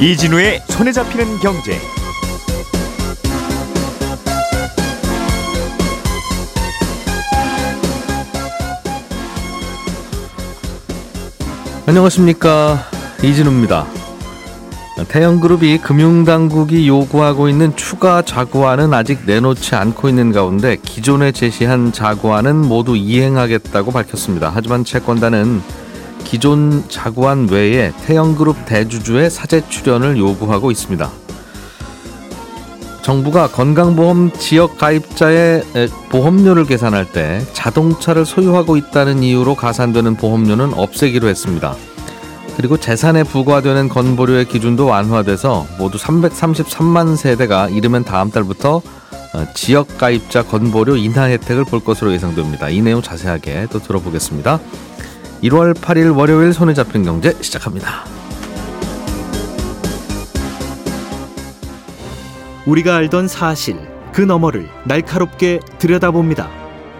이진우의 손에 잡히는 경제. 안녕하십니까, 이진우입니다. 태영그룹이 금융당국이 요구하고 있는 추가 자구안은 아직 내놓지 않고 있는 가운데 기존에 제시한 자구안은 모두 이행하겠다고 밝혔습니다. 하지만 채권단은 기존 자구안 외에 태영그룹 대주주의 사재 출연을 요구하고 있습니다. 정부가 건강보험 지역 가입자의 보험료를 계산할 때 자동차를 소유하고 있다는 이유로 가산되는 보험료는 없애기로 했습니다. 그리고 재산에 부과되는 건보료의 기준도 완화돼서 모두 333만 세대가 이르면 다음 달부터 지역 가입자 건보료 인하 혜택을 볼 것으로 예상됩니다. 이 내용 자세하게 또 들어보겠습니다. 1월 8일 월요일 손에 잡힌 경제 시작합니다. 우리가 알던 사실 그 너머를 날카롭게 들여다봅니다.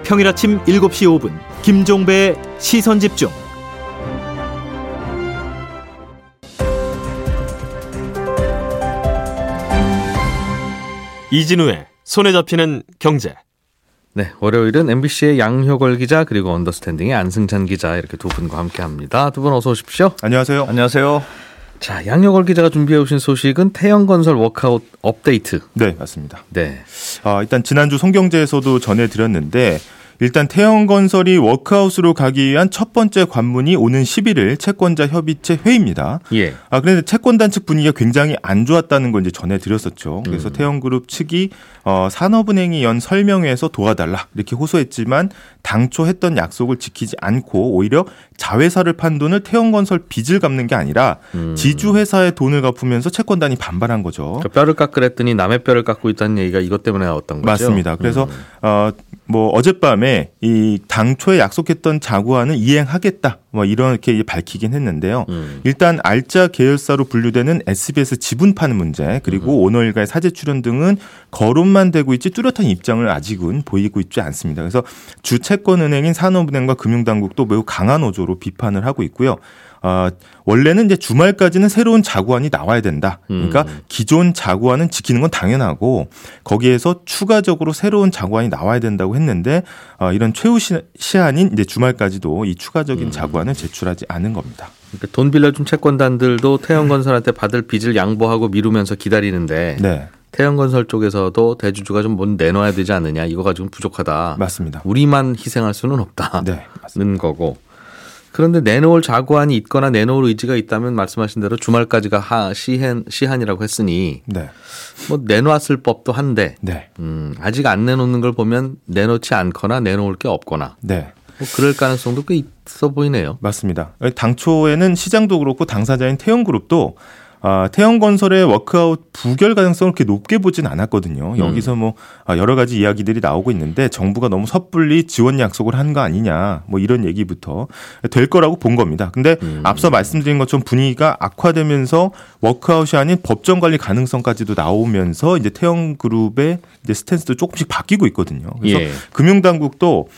평일 아침 7시 5분 김종배의 시선집중. 이진우의 손에 잡히는 경제. 네, 월요일은 MBC의 양효걸 기자 그리고 언더스탠딩의 안승찬 기자 이렇게 두 분과 함께합니다. 두 분 어서 오십시오. 안녕하세요. 안녕하세요. 자, 양효걸 기자가 준비해 오신 소식은 태영건설 워크아웃 업데이트. 네, 맞습니다. 네. 일단 지난주 손경제에서도 전해드렸는데 일단 태영건설이 워크아웃으로 가기 위한 첫 번째 관문이 오는 11일 채권자 협의체 회의입니다. 예. 그런데 채권단 측 분위기가 굉장히 안 좋았다는 걸 이제 전해드렸었죠. 그래서 태영그룹 측이 산업은행이 연 설명회에서 도와달라 이렇게 호소했지만 당초 했던 약속을 지키지 않고 오히려 자회사를 판 돈을 태영건설 빚을 갚는 게 아니라 지주회사의 돈을 갚으면서 채권단이 반발한 거죠. 그러니까 뼈를 깎으랬더니 남의 뼈를 깎고 있다는 얘기가 이것 때문에 나왔던 거죠. 맞습니다. 그래서 어젯밤에 이 당초에 약속했던 자구안을 이행하겠다 뭐 이렇게 밝히긴 했는데요. 일단 알짜 계열사로 분류되는 SBS 지분 파는 문제 그리고 오너일가의 사재 출연 등은 거론만 되고 있지 뚜렷한 입장을 아직은 보이고 있지 않습니다. 그래서 주채권은행인 산업은행과 금융당국도 매우 강한 어조로 비판을 하고 있고요. 원래는 이제 주말까지는 새로운 자구안이 나와야 된다. 그러니까 기존 자구안은 지키는 건 당연하고 거기에서 추가적으로 새로운 자구안이 나와야 된다고 했는데 이런 최후 시한인 이제 주말까지도 이 추가적인 자구안을 제출하지 않은 겁니다. 그러니까 돈 빌려준 채권단들도 태영건설한테 받을 빚을 양보하고 미루면서 기다리는데 네. 태영건설 쪽에서도 대주주가 좀 뭔 내놔야 되지 않느냐 이거가 지금 부족하다. 맞습니다. 우리만 희생할 수는 없다는 네, 거고. 그런데 내놓을 자구안이 있거나 내놓을 의지가 있다면 말씀하신 대로 주말까지가 시한이라고 했으니 네. 뭐 내놓았을 법도 한데 네. 아직 안 내놓는 걸 보면 내놓지 않거나 내놓을 게 없거나 네. 뭐 그럴 가능성도 꽤 있어 보이네요. 맞습니다. 당초에는 시장도 그렇고 당사자인 태영그룹도 태영건설의 워크아웃 부결 가능성을 그렇게 높게 보진 않았거든요. 여기서 뭐 여러 가지 이야기들이 나오고 있는데 정부가 너무 섣불리 지원 약속을 한 거 아니냐 뭐 이런 얘기부터 될 거라고 본 겁니다. 근데 앞서 말씀드린 것처럼 분위기가 악화되면서 워크아웃이 아닌 법정 관리 가능성까지도 나오면서 이제 태영그룹의 이제 스탠스도 조금씩 바뀌고 있거든요. 그래서 예. 금융당국도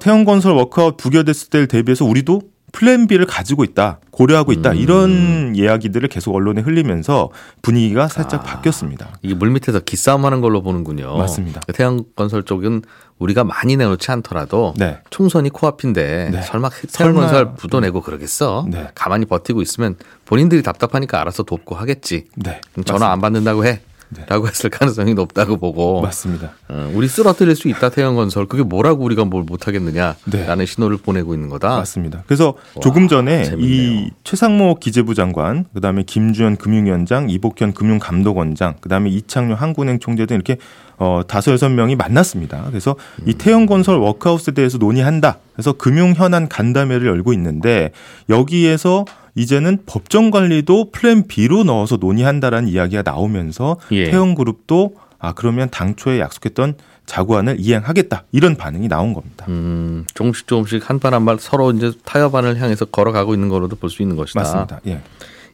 태영건설 워크아웃 부결됐을 때를 대비해서 우리도 플랜 B를 가지고 있다, 고려하고 있다 이런 이야기들을 계속 언론에 흘리면서 분위기가 살짝 바뀌었습니다. 이게 물밑에서 기싸움하는 걸로 보는군요. 맞습니다. 태영건설 쪽은 우리가 많이 내놓지 않더라도 네. 총선이 코앞인데 네. 설마 태영건설 부도내고 그러겠어? 네. 가만히 버티고 있으면 본인들이 답답하니까 알아서 돕고 하겠지. 네. 전화 안 받는다고 해. 네. 라고 했을 가능성이 높다고 보고 맞습니다. 우리 쓰러뜨릴 수 있다 태영건설 그게 뭐라고 우리가 뭘 못하겠느냐 라는 네. 신호를 보내고 있는 거다. 맞습니다. 그래서 와, 조금 전에 재밌네요. 이 최상모 기재부 장관 그다음에 김주현 금융위원장 이복현 금융감독원장 그다음에 이창룡 한국은행 총재 등 이렇게 5-6명이 만났습니다. 그래서 이 태영건설 워크아웃에 대해서 논의한다. 그래서 금융현안 간담회를 열고 있는데 여기에서 이제는 법정 관리도 플랜 B로 넣어서 논의한다라는 이야기가 나오면서 예. 태영그룹도 그러면 당초에 약속했던 자구안을 이행하겠다 이런 반응이 나온 겁니다. 조금씩 한 발 서로 이제 타협안을 향해서 걸어가고 있는 거로도 볼 수 있는 것이다. 맞습니다. 예.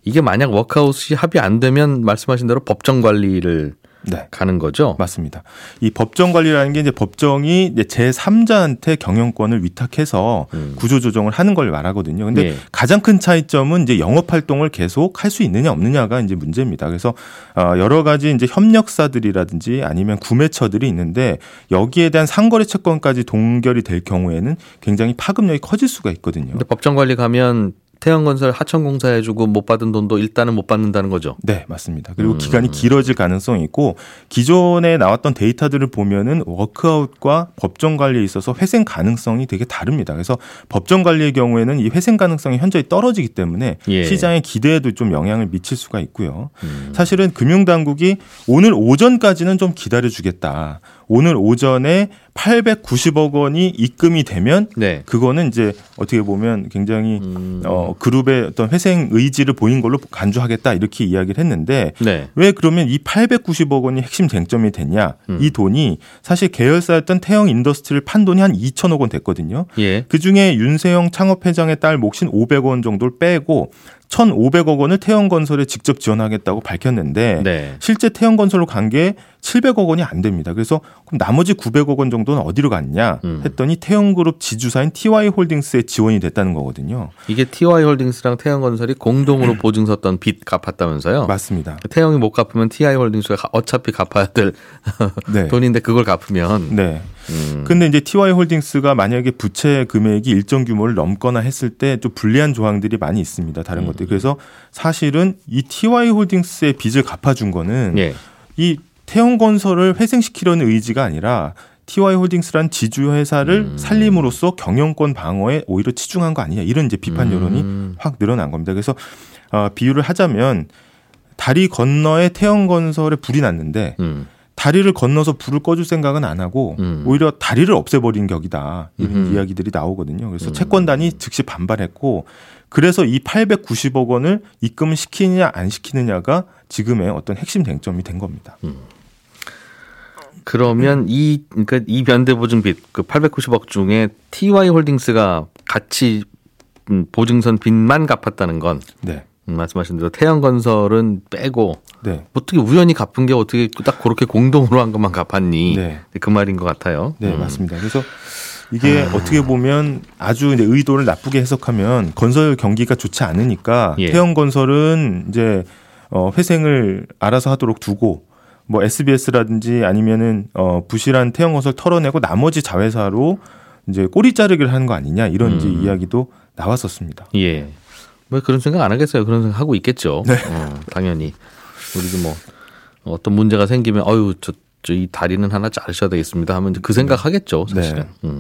이게 만약 워크아웃이 합의 안 되면 말씀하신 대로 법정 관리를 네. 가는 거죠. 맞습니다. 이 법정 관리라는 게 이제 법정이 이제 제3자한테 경영권을 위탁해서 구조조정을 하는 걸 말하거든요. 근데 네. 가장 큰 차이점은 이제 영업 활동을 계속 할 수 있느냐 없느냐가 이제 문제입니다. 그래서 여러 가지 이제 협력사들이라든지 아니면 구매처들이 있는데 여기에 대한 상거래 채권까지 동결이 될 경우에는 굉장히 파급력이 커질 수가 있거든요. 근데 법정 관리 가면 태영건설 하천공사 해주고 못 받은 돈도 일단은 못 받는다는 거죠? 네, 맞습니다. 그리고 기간이 길어질 가능성이 있고 기존에 나왔던 데이터들을 보면은 워크아웃과 법정 관리에 있어서 회생 가능성이 되게 다릅니다. 그래서 법정 관리의 경우에는 이 회생 가능성이 현저히 떨어지기 때문에 예. 시장의 기대에도 좀 영향을 미칠 수가 있고요. 사실은 금융당국이 오늘 오전까지는 좀 기다려주겠다. 오늘 오전에 890억 원이 입금이 되면 네. 그거는 이제 어떻게 보면 굉장히 그룹의 어떤 회생 의지를 보인 걸로 간주하겠다 이렇게 이야기를 했는데 네. 왜 그러면 이 890억 원이 핵심 쟁점이 됐냐? 이 돈이 사실 계열사였던 태영 인더스트리를 판 돈이 한 2천억 원 됐거든요. 예. 그중에 윤세영 창업회장의 딸 몫인 500억 원 정도를 빼고 1,500억 원을 태영건설에 직접 지원하겠다고 밝혔는데 네. 실제 태영건설로 간 게 700억 원이 안 됩니다. 그래서 그럼 나머지 900억 원 정도는 어디로 갔냐 했더니 태영그룹 지주사인 TY홀딩스에 지원이 됐다는 거거든요. 이게 TY홀딩스랑 태영건설이 공동으로 보증 섰던 빚 갚았다면서요? 맞습니다. 태영이 못 갚으면 TY홀딩스가 어차피 갚아야 될 네. 돈인데 그걸 갚으면. 네. 근데 이제 TY홀딩스가 만약에 부채 금액이 일정 규모를 넘거나 했을 때 좀 불리한 조항들이 많이 있습니다. 다른 것들. 그래서 사실은 이 TY홀딩스의 빚을 갚아준 거는 예. 이 태영건설을 회생시키려는 의지가 아니라 TY홀딩스란 지주회사를 살림으로써 경영권 방어에 오히려 치중한 거 아니냐 이런 이제 비판 여론이 확 늘어난 겁니다. 그래서 비유를 하자면 다리 건너에 태영건설에 불이 났는데 다리를 건너서 불을 꺼줄 생각은 안 하고 오히려 다리를 없애버린 격이다 이런 이야기들이 나오거든요. 그래서 채권단이 즉시 반발했고 그래서 이 890억 원을 입금을 시키느냐 안 시키느냐가 지금의 어떤 핵심 쟁점이 된 겁니다. 그러면 이 변대보증빚 그 890억 중에 TY홀딩스가 같이 보증선 빚만 갚았다는 건 네. 말씀하신 대로 태영건설은 빼고 네. 어떻게 우연히 갚은 게 어떻게 딱 그렇게 공동으로 한 것만 갚았니 네. 그 말인 것 같아요. 네 맞습니다. 그래서 이게 어떻게 보면 아주 이제 의도를 나쁘게 해석하면 건설 경기가 좋지 않으니까 예. 태영건설은 이제 회생을 알아서 하도록 두고 뭐 SBS라든지 아니면은 부실한 태영건설 털어내고 나머지 자회사로 이제 꼬리 자르기를 하는 거 아니냐 이런 이제 이야기도 나왔었습니다. 예. 왜 그런 생각 안 하겠어요? 그런 생각 하고 있겠죠. 네. 당연히 우리도 뭐 어떤 문제가 생기면 어유 이 다리는 하나 자르셔야 되겠습니다 하면 그 생각 하겠죠. 사실은 네.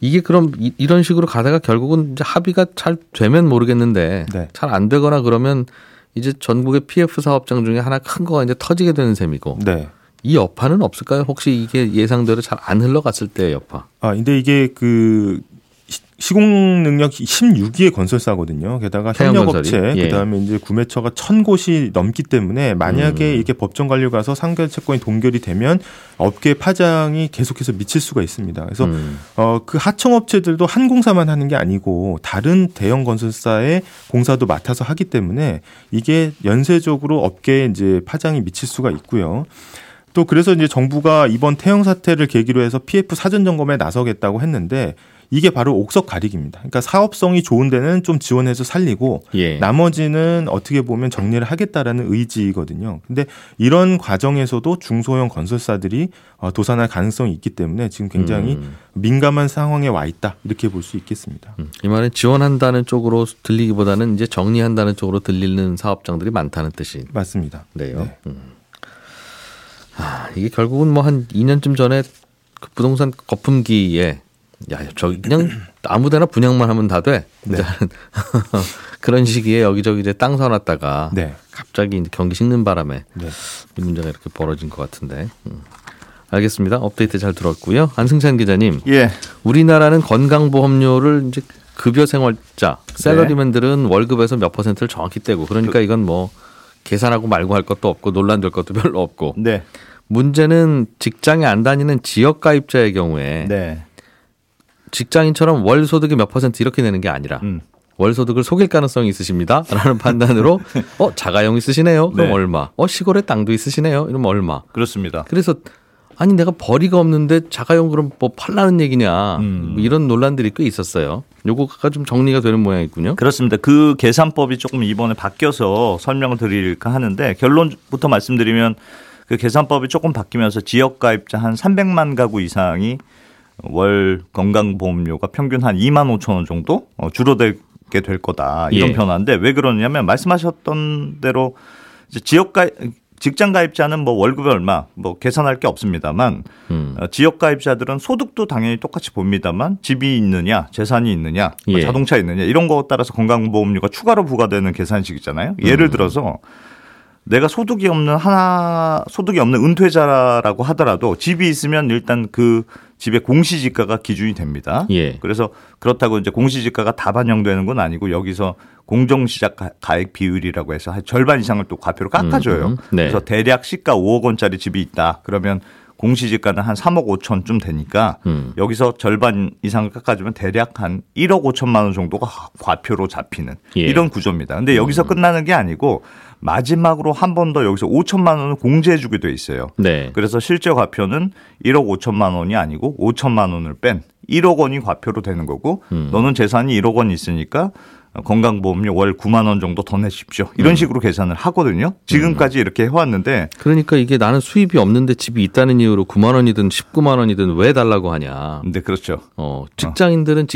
이게 그럼 이런 식으로 가다가 결국은 이제 합의가 잘 되면 모르겠는데 네. 잘 안 되거나 그러면 이제 전국의 PF 사업장 중에 하나 큰 거가 이제 터지게 되는 셈이고. 네. 이 여파는 없을까요? 혹시 이게 예상대로 잘 안 흘러갔을 때의 여파. 아 근데 이게 그. 시공능력 16위의 건설사거든요. 게다가 협력업체, 예. 그다음에 이제 구매처가 1,000곳이 넘기 때문에 만약에 이렇게 법정관리로 가서 상거래채권이 동결이 되면 업계 파장이 계속해서 미칠 수가 있습니다. 그래서 그 하청업체들도 한 공사만 하는 게 아니고 다른 대형 건설사의 공사도 맡아서 하기 때문에 이게 연쇄적으로 업계에 이제 파장이 미칠 수가 있고요. 또 그래서 이제 정부가 이번 태영 사태를 계기로 해서 PF 사전 점검에 나서겠다고 했는데. 이게 바로 옥석 가리기입니다. 그러니까 사업성이 좋은 데는 좀 지원해서 살리고 예. 나머지는 어떻게 보면 정리를 하겠다라는 의지거든요. 그런데 이런 과정에서도 중소형 건설사들이 도산할 가능성이 있기 때문에 지금 굉장히 민감한 상황에 와 있다 이렇게 볼 수 있겠습니다. 이 말은 지원한다는 쪽으로 들리기보다는 이제 정리한다는 쪽으로 들리는 사업장들이 많다는 뜻이 맞습니다. 네요. 네. 이게 결국은 뭐 한 2년쯤 전에 그 부동산 거품기에 야, 저 그냥 아무데나 분양만 하면 다 돼. 네. 그런 시기에 여기저기 이제 땅 사놨다가 네. 갑자기 이제 경기 식는 바람에 네. 이 문제가 이렇게 벌어진 것 같은데. 알겠습니다. 업데이트 잘 들었고요. 안승찬 기자님, 예. 우리나라는 건강보험료를 이제 급여 생활자, 셀러리맨들은 네. 월급에서 몇 %를 정확히 떼고 그러니까 이건 뭐 계산하고 말고 할 것도 없고 논란될 것도 별로 없고. 네. 문제는 직장에 안 다니는 지역가입자의 경우에. 네. 직장인처럼 월 소득이 몇 퍼센트 이렇게 내는 게 아니라 월소득을 속일 가능성이 있으십니다. 라는 판단으로 자가용 있으시네요. 그럼 네. 얼마. 시골에 땅도 있으시네요. 이러면 얼마. 그렇습니다. 그래서 아니 내가 벌이가 없는데 자가용 그럼 뭐 팔라는 얘기냐. 이런 논란들이 꽤 있었어요. 요거가 좀 정리가 되는 모양이군요. 그렇습니다. 그 계산법이 조금 이번에 바뀌어서 설명을 드릴까 하는데 결론부터 말씀드리면 그 계산법이 조금 바뀌면서 지역가입자 한 300만 가구 이상이 월 건강보험료가 평균 한 2만 5천 원 정도 줄어들게 될 거다. 이런 예. 변화인데 왜 그러냐면 말씀하셨던 대로 이제 직장가입자는 뭐 월급이 얼마 뭐 계산할 게 없습니다만 지역가입자들은 소득도 당연히 똑같이 봅니다만 집이 있느냐 재산이 있느냐 뭐 예. 자동차 있느냐 이런 거에 따라서 건강보험료가 추가로 부과되는 계산식이잖아요. 예를 들어서 내가 소득이 없는 은퇴자라고 하더라도 집이 있으면 일단 그 집의 공시지가가 기준이 됩니다. 예. 그래서 그렇다고 이제 공시지가가 다 반영되는 건 아니고 여기서 공정시작 가액 비율이라고 해서 절반 이상을 또 과표로 깎아줘요. 네. 그래서 대략 시가 5억 원짜리 집이 있다. 그러면 공시지가는 한 3억 5천쯤 되니까 여기서 절반 이상을 깎아주면 대략 한 1억 5천만 원 정도가 과표로 잡히는 예. 이런 구조입니다. 그런데 여기서 끝나는 게 아니고 마지막으로 한 번 더 여기서 5천만 원을 공제해 주게 돼 있어요. 네. 그래서 실제 과표는 1억 5천만 원이 아니고 5천만 원을 뺀 1억 원이 과표로 되는 거고 너는 재산이 1억 원 있으니까 건강보험료 월 9만 원 정도 더 내십시오. 이런 식으로 계산을 하거든요. 지금까지 이렇게 해왔는데. 그러니까 이게 나는 수입이 없는데 집이 있다는 이유로 9만 원이든 19만 원이든 왜 달라고 하냐. 네, 그렇죠. 직장인들은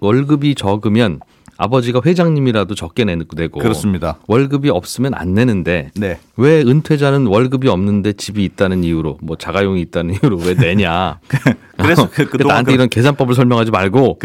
월급이 적으면 아버지가 회장님이라도 적게 내고. 그렇습니다. 월급이 없으면 안 내는데 네. 왜 은퇴자는 월급이 없는데 집이 있다는 이유로 뭐 자가용이 있다는 이유로 왜 내냐. 그래서 나한테 이런 계산법을 설명하지 말고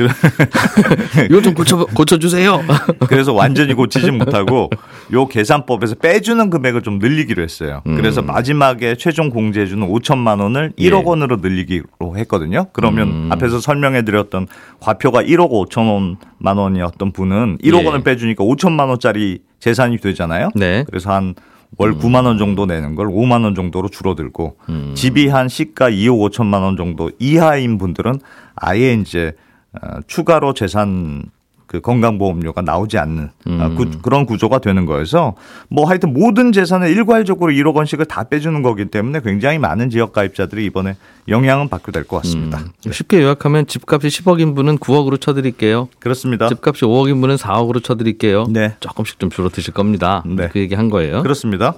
이거 좀 고쳐주세요. 그래서 완전히 고치지 못하고 이 계산법에서 빼주는 금액을 좀 늘리기로 했어요. 그래서 마지막에 최종 공제해주는 5천만 원을 1억 원으로 늘리기로 했거든요. 그러면 앞에서 설명해드렸던 과표가 1억 5천만 원이었던 분은 1억 원을 빼주니까 5천만 원짜리 재산이 되잖아요. 네. 그래서 한 월 9만 원 정도 내는 걸 5만 원 정도로 줄어들고 집이 한 시가 2억 5천만 원 정도 이하인 분들은 아예 이제 추가로 재산 그 건강보험료가 나오지 않는 그런 구조가 되는 거여서 뭐 하여튼 모든 재산을 일괄적으로 1억 원씩을 다 빼주는 거기 때문에 굉장히 많은 지역가입자들이 이번에 영향은 받게 될 것 같습니다. 네. 쉽게 요약하면 집값이 10억인 분은 9억으로 쳐드릴게요. 그렇습니다. 집값이 5억인 분은 4억으로 쳐드릴게요. 네. 조금씩 좀 줄어드실 겁니다. 네. 그 얘기한 거예요. 그렇습니다.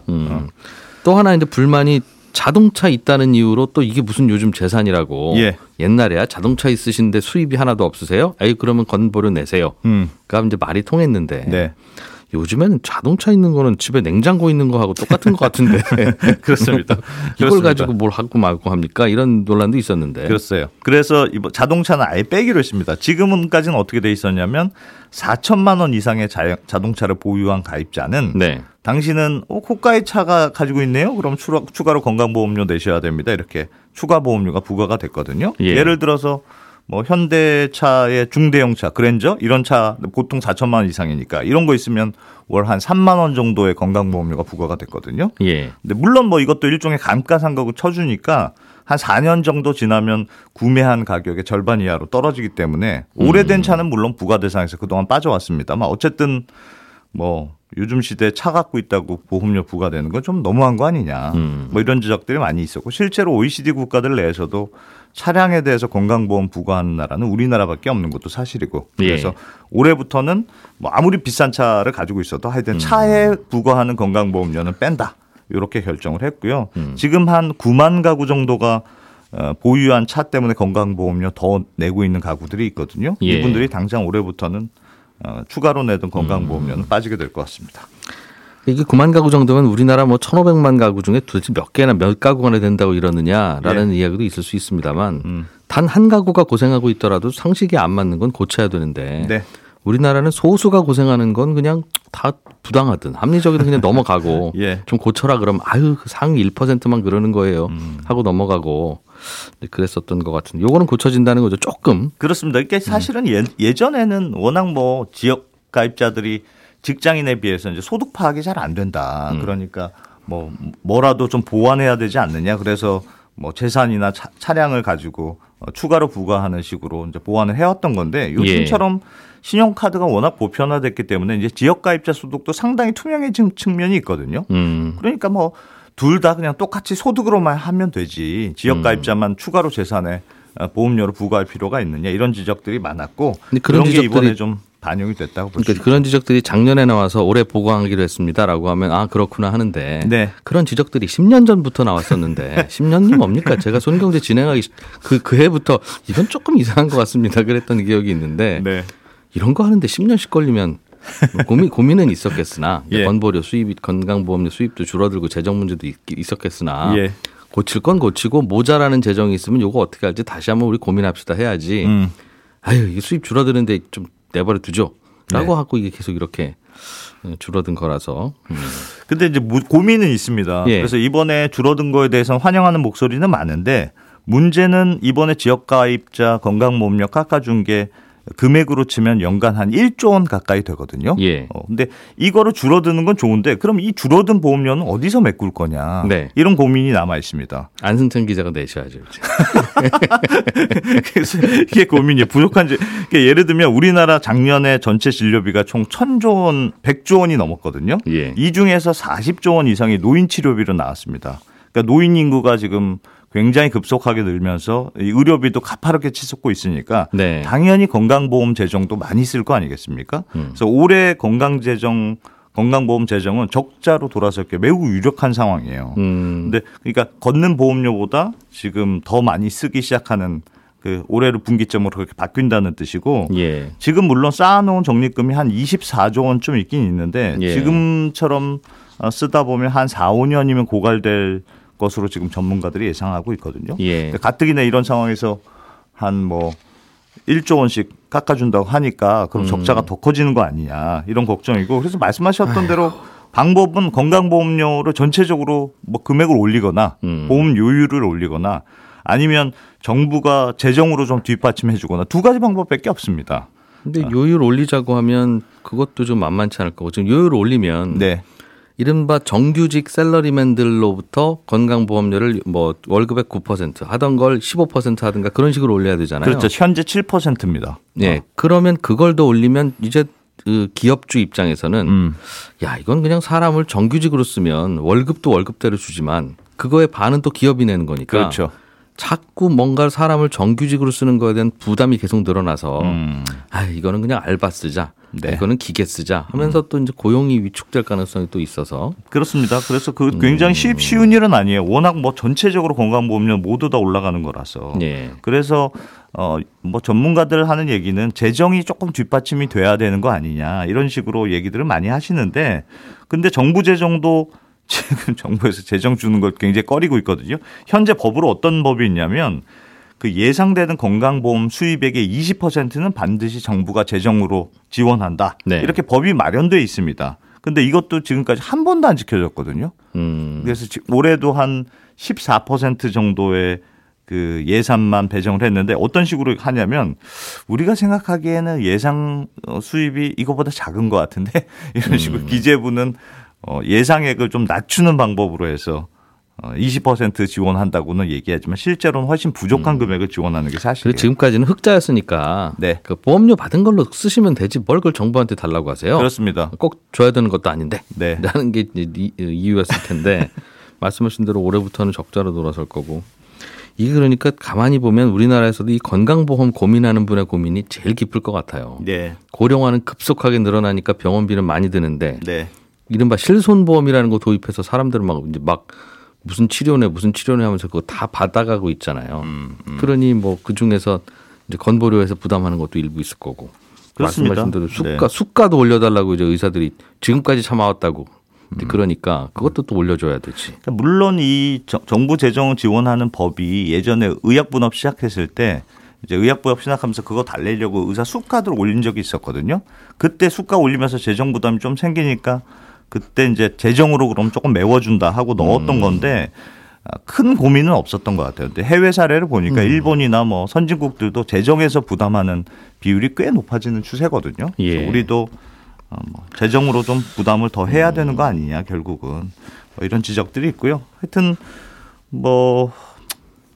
또 하나 이제 불만이 자동차 있다는 이유로 또 이게 무슨 요즘 재산이라고 예. 옛날에야 자동차 있으신데 수입이 하나도 없으세요? 에이 그러면 건보료 내세요. 그러니까 이제 말이 통했는데 네. 요즘에는 자동차 있는 거는 집에 냉장고 있는 거하고 똑같은 것 같은데 그렇습니다. 이걸 그렇습니다. 가지고 뭘 하고 말고 합니까? 이런 논란도 있었는데 그렇어요. 그래서 자동차는 아예 빼기로 했습니다. 지금까지는 어떻게 돼 있었냐면 4천만 원 이상의 자동차를 보유한 가입자는 네. 당신은 고가의 차가 가지고 있네요. 그럼 추가로 건강보험료 내셔야 됩니다. 이렇게 추가 보험료가 부과가 됐거든요. 예. 예를 들어서 뭐 현대차의 중대형차, 그랜저 이런 차 보통 4천만 원 이상이니까 이런 거 있으면 월 한 3만 원 정도의 건강보험료가 부과가 됐거든요. 예. 근데 물론 뭐 이것도 일종의 감가상각을 쳐주니까 한 4년 정도 지나면 구매한 가격의 절반 이하로 떨어지기 때문에 오래된 차는 물론 부과 대상에서 그동안 빠져왔습니다만 어쨌든 뭐 요즘 시대에 차 갖고 있다고 보험료 부과되는 건 좀 너무한 거 아니냐. 뭐 이런 지적들이 많이 있었고 실제로 OECD 국가들 내에서도 차량에 대해서 건강보험 부과하는 나라는 우리나라밖에 없는 것도 사실이고 그래서 예. 올해부터는 뭐 아무리 비싼 차를 가지고 있어도 하여튼 차에 부과하는 건강보험료는 뺀다. 이렇게 결정을 했고요. 지금 한 9만 가구 정도가 보유한 차 때문에 건강보험료 더 내고 있는 가구들이 있거든요. 예. 이분들이 당장 올해부터는 추가로 내던 건강보험료는 빠지게 될 것 같습니다. 이게 9만 가구 정도면 우리나라 뭐 1,500만 가구 중에 도대체 몇 가구간에 된다고 이러느냐라는 예. 이야기도 있을 수 있습니다만 단 한 가구가 고생하고 있더라도 상식이 안 맞는 건 고쳐야 되는데 네. 우리나라는 소수가 고생하는 건 그냥 다 부당하든 합리적이든 그냥 넘어가고 예. 좀 고쳐라 그러면 아유 상위 1%만 그러는 거예요 하고 넘어가고 그랬었던 것 같은. 요거는 고쳐진다는 거죠. 조금. 그렇습니다. 이게 사실은 예전에는 워낙 뭐 지역 가입자들이 직장인에 비해서 이제 소득 파악이 잘 안 된다. 그러니까 뭐라도 좀 보완해야 되지 않느냐. 그래서 뭐 재산이나 차량을 가지고 추가로 부과하는 식으로 이제 보완을 해왔던 건데 요즘처럼 신용카드가 워낙 보편화됐기 때문에 이제 지역가입자 소득도 상당히 투명해진 측면이 있거든요. 그러니까 뭐 둘 다 그냥 똑같이 소득으로만 하면 되지 지역가입자만 추가로 재산에 보험료를 부과할 필요가 있느냐 이런 지적들이 많았고 그런 게 이번에 좀 반영이 됐다고 보시죠. 그러니까 그런 지적들이 작년에 나와서 올해 보강하기로 했습니다라고 하면 아 그렇구나 하는데 네. 그런 지적들이 10년 전부터 나왔었는데 10년이 뭡니까? 제가 손경제 진행하기 그 해부터 이건 조금 이상한 것 같습니다. 그랬던 기억이 있는데 네. 이런 거 하는데 10년씩 걸리면 고민은 있었겠으나 예. 건보료 수입, 건강보험료 수입도 줄어들고 재정 문제도 있었겠으나 예. 고칠 건 고치고 모자라는 재정이 있으면 이거 어떻게 할지 다시 한번 우리 고민합시다 해야지. 아유 이 수입 줄어드는데 좀 내버려 두죠. 라고 네. 하고 이게 계속 이렇게 줄어든 거라서. 근데 이제 고민은 있습니다. 예. 그래서 이번에 줄어든 거에 대해서는 환영하는 목소리는 많은데 문제는 이번에 지역가입자 건강보험료 깎아준 게 금액으로 치면 연간 한 1조 원 가까이 되거든요. 예. 근데 이거로 줄어드는 건 좋은데 그럼 이 줄어든 보험료는 어디서 메꿀 거냐. 네. 이런 고민이 남아 있습니다. 안승찬 기자가 내셔야죠. 그래서 이게 고민이에요. 부족한지. 그러니까 예를 들면 우리나라 작년에 전체 진료비가 총 1000조 원, 100조 원이 넘었거든요. 예. 이 중에서 40조 원 이상이 노인 치료비로 나왔습니다. 그러니까 노인 인구가 지금 굉장히 급속하게 늘면서 의료비도 가파르게 치솟고 있으니까 네. 당연히 건강보험 재정도 많이 쓸 거 아니겠습니까? 그래서 올해 건강보험 재정은 적자로 돌아설 게 매우 유력한 상황이에요. 근데 그러니까 걷는 보험료보다 지금 더 많이 쓰기 시작하는 그 올해로 분기점으로 그렇게 바뀐다는 뜻이고 예. 지금 물론 쌓아놓은 적립금이 한 24조 원쯤 있긴 있는데 예. 지금처럼 쓰다 보면 한 4, 5년이면 고갈될 것으로 지금 전문가들이 예상하고 있거든요. 예. 가뜩이나 이런 상황에서 한 뭐 1조 원씩 깎아준다고 하니까 그럼 적자가 더 커지는 거 아니냐 이런 걱정이고 그래서 말씀하셨던 아이고. 대로 방법은 건강보험료를 전체적으로 뭐 금액을 올리거나 보험료율을 올리거나 아니면 정부가 재정으로 좀 뒷받침해 주거나 두 가지 방법밖에 없습니다. 근데 요율 올리자고 하면 그것도 좀 만만치 않을 거고 지금 요율 올리면 네. 이른바 정규직 셀러리맨들로부터 건강보험료를 뭐 월급의 9% 하던 걸 15% 하든가 그런 식으로 올려야 되잖아요. 그렇죠. 현재 7%입니다. 네. 그러면 그걸 더 올리면 이제 그 기업주 입장에서는 야 이건 그냥 사람을 정규직으로 쓰면 월급도 월급대로 주지만 그거의 반은 또 기업이 내는 거니까. 그렇죠. 자꾸 뭔가 사람을 정규직으로 쓰는 거에 대한 부담이 계속 늘어나서 아 이거는 그냥 알바 쓰자. 네. 이거는 기계 쓰자 하면서 또 이제 고용이 위축될 가능성이 또 있어서 그렇습니다. 그래서 그 굉장히 쉬운 일은 아니에요. 워낙 뭐 전체적으로 건강보험료 모두 다 올라가는 거라서. 네. 그래서 뭐 전문가들 하는 얘기는 재정이 조금 뒷받침이 돼야 되는 거 아니냐 이런 식으로 얘기들을 많이 하시는데 근데 정부 재정도 지금 정부에서 재정 주는 걸 굉장히 꺼리고 있거든요. 현재 법으로 어떤 법이 있냐면 그 예상되는 건강보험 수입액의 20%는 반드시 정부가 재정으로 지원한다. 네. 이렇게 법이 마련돼 있습니다. 그런데 이것도 지금까지 한 번도 안 지켜졌거든요. 그래서 올해도 한 14% 정도의 그 예산만 배정을 했는데 어떤 식으로 하냐면 우리가 생각하기에는 예상 수입이 이거보다 작은 것 같은데 이런 식으로 기재부는 예상액을 좀 낮추는 방법으로 해서 20% 지원한다고는 얘기하지만 실제로는 훨씬 부족한 금액을 지원하는 게 사실이에요. 지금까지는 흑자였으니까 네. 그 보험료 받은 걸로 쓰시면 되지 뭘 그걸 정부한테 달라고 하세요. 그렇습니다. 꼭 줘야 되는 것도 아닌데 네. 라는 게 이유였을 텐데 말씀하신 대로 올해부터는 적자로 돌아설 거고 이게 그러니까 가만히 보면 우리나라에서도 이 건강보험 고민하는 분의 고민이 제일 깊을 것 같아요. 네. 고령화는 급속하게 늘어나니까 병원비는 많이 드는데 네. 이른바 실손보험이라는 거 도입해서 사람들은 막 이제 막 무슨 치료네 무슨 치료네 하면서 그거 다 받아가고 있잖아요. 그러니 뭐 그중에서 이제 건보료에서 부담하는 것도 일부 있을 거고. 그렇습니다. 말씀하신 대로 수가도 올려달라고 이제 의사들이 지금까지 참아왔다고. 그러니까 그것도 또 올려줘야 되지. 물론 이 정부 재정 지원하는 법이 예전에 의약분업 시작했을 때 이제 의약분업 시작하면서 그거 달래려고 의사 수가를 올린 적이 있었거든요. 그때 수가 올리면서 재정 부담이 좀 생기니까 그때 이제 재정으로 그럼 조금 메워준다 하고 넣었던 건데 큰 고민은 없었던 것 같아요. 근데 해외 사례를 보니까 일본이나 뭐 선진국들도 재정에서 부담하는 비율이 꽤 높아지는 추세거든요. 예. 우리도 재정으로 좀 부담을 더 해야 되는 거 아니냐 결국은 뭐 이런 지적들이 있고요. 하여튼 뭐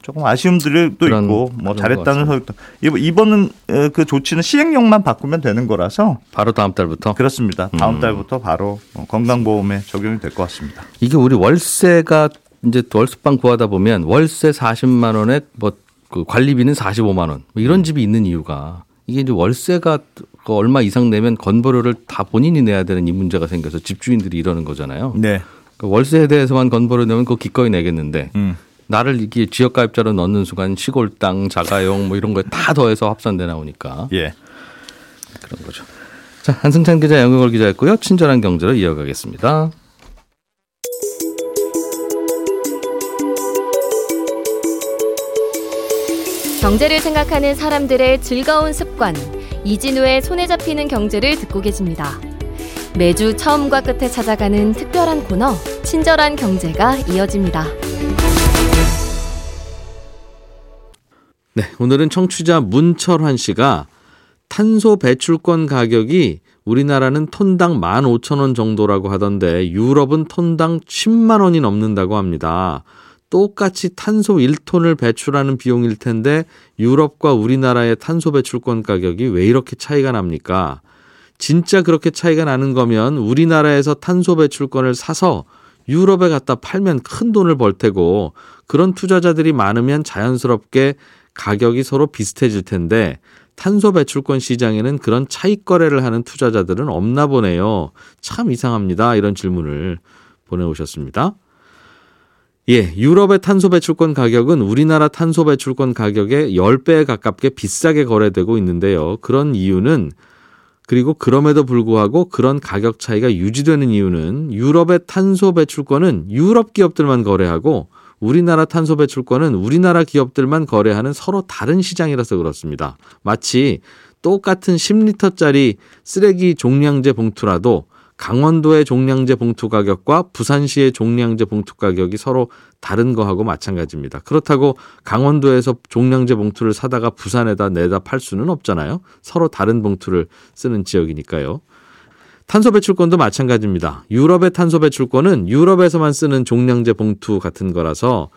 조금 아쉬움들도 있고 뭐 잘했다는 소리도. 이번은 그 조치는 시행령만 바꾸면 되는 거라서 바로 다음 달부터? 그렇습니다. 다음 달부터 바로 건강보험에 적용이 될 것 같습니다. 이게 우리 월세가 이제 월수방 구하다 보면 월세 40만 원에 뭐 그 관리비는 45만 원 뭐 이런 집이 있는 이유가 이게 이제 월세가 얼마 이상 내면 건보료를 다 본인이 내야 되는 이 문제가 생겨서 집주인들이 이러는 거잖아요. 네. 그러니까 월세에 대해서만 건보료 내면 그거 기꺼이 내겠는데 나를 이게 지역가입자로 넣는 순간 시골 땅, 자가용 뭐 이런 거에 다 더해서 합산돼 나오니까. 예. 그런 거죠. 자, 안승찬 기자, 양효걸 기자였고요. 친절한 경제로 이어가겠습니다. 경제를 생각하는 사람들의 즐거운 습관, 이진우의 손에 잡히는 경제를 듣고 계십니다. 매주 처음과 끝에 찾아가는 특별한 코너, 친절한 경제가 이어집니다. 네, 오늘은 청취자 문철환 씨가 탄소 배출권 가격이 우리나라는 톤당 15,000원 정도라고 하던데 유럽은 톤당 10만 원이 넘는다고 합니다. 똑같이 탄소 1톤을 배출하는 비용일 텐데 유럽과 우리나라의 탄소 배출권 가격이 왜 이렇게 차이가 납니까? 진짜 그렇게 차이가 나는 거면 우리나라에서 탄소 배출권을 사서 유럽에 갖다 팔면 큰 돈을 벌 테고 그런 투자자들이 많으면 자연스럽게 가격이 서로 비슷해질 텐데 탄소 배출권 시장에는 그런 차익 거래를 하는 투자자들은 없나 보네요. 참 이상합니다. 이런 질문을 보내오셨습니다. 예, 유럽의 탄소 배출권 가격은 우리나라 탄소 배출권 가격의 10배에 가깝게 비싸게 거래되고 있는데요. 그런 이유는 그리고 그럼에도 불구하고 그런 가격 차이가 유지되는 이유는 유럽의 탄소 배출권은 유럽 기업들만 거래하고 우리나라 탄소 배출권은 우리나라 기업들만 거래하는 서로 다른 시장이라서 그렇습니다. 마치 똑같은 10리터짜리 쓰레기 종량제 봉투라도 강원도의 종량제 봉투 가격과 부산시의 종량제 봉투 가격이 서로 다른 거하고 마찬가지입니다. 그렇다고 강원도에서 종량제 봉투를 사다가 부산에다 내다 팔 수는 없잖아요. 서로 다른 봉투를 쓰는 지역이니까요. 탄소 배출권도 마찬가지입니다. 유럽의 탄소 배출권은 유럽에서만 쓰는 종량제 봉투 같은 거라서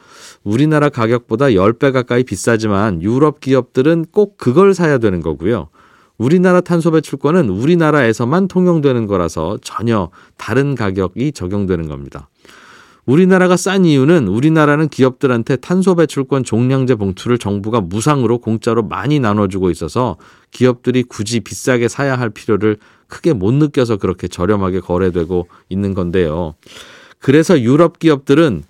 우리나라 가격보다 10배 가까이 비싸지만 유럽 기업들은 꼭 그걸 사야 되는 거고요. 우리나라 탄소 배출권은 우리나라에서만 통용되는 거라서 전혀 다른 가격이 적용되는 겁니다. 우리나라가 싼 이유는 우리나라는 기업들한테 탄소 배출권 종량제 봉투를 정부가 무상으로 공짜로 많이 나눠주고 있어서 기업들이 굳이 비싸게 사야 할 필요를 크게 못 느껴서 그렇게 저렴하게 거래되고 있는 건데요. 그래서 유럽 기업들은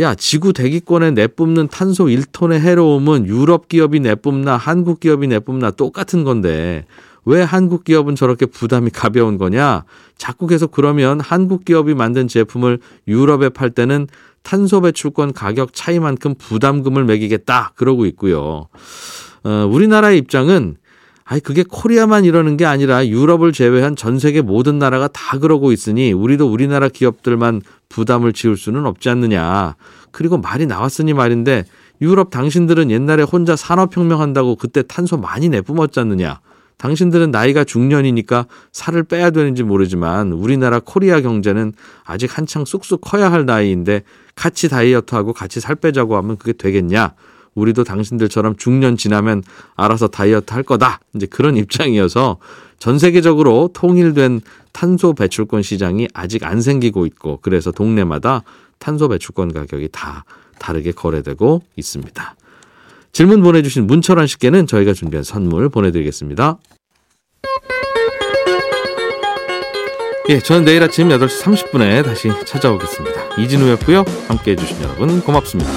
야, 지구 대기권에 내뿜는 탄소 1톤의 해로움은 유럽 기업이 내뿜나 한국 기업이 내뿜나 똑같은 건데 왜 한국 기업은 저렇게 부담이 가벼운 거냐? 자꾸 계속 그러면 한국 기업이 만든 제품을 유럽에 팔 때는 탄소 배출권 가격 차이만큼 부담금을 매기겠다 그러고 있고요. 우리나라의 입장은 아니 그게 코리아만 이러는 게 아니라 유럽을 제외한 전 세계 모든 나라가 다 그러고 있으니 우리도 우리나라 기업들만 부담을 지을 수는 없지 않느냐. 그리고 말이 나왔으니 말인데 유럽 당신들은 옛날에 혼자 산업혁명한다고 그때 탄소 많이 내뿜었지 않느냐. 당신들은 나이가 중년이니까 살을 빼야 되는지 모르지만 우리나라 코리아 경제는 아직 한창 쑥쑥 커야 할 나이인데 같이 다이어트하고 같이 살 빼자고 하면 그게 되겠냐. 우리도 당신들처럼 중년 지나면 알아서 다이어트 할 거다. 이제 그런 입장이어서 전 세계적으로 통일된 탄소 배출권 시장이 아직 안 생기고 있고 그래서 동네마다 탄소 배출권 가격이 다 다르게 거래되고 있습니다. 질문 보내주신 문철환 씨께는 저희가 준비한 선물 보내드리겠습니다. 예, 저는 내일 아침 8시 30분에 다시 찾아오겠습니다. 이진우였고요. 함께해 주신 여러분 고맙습니다.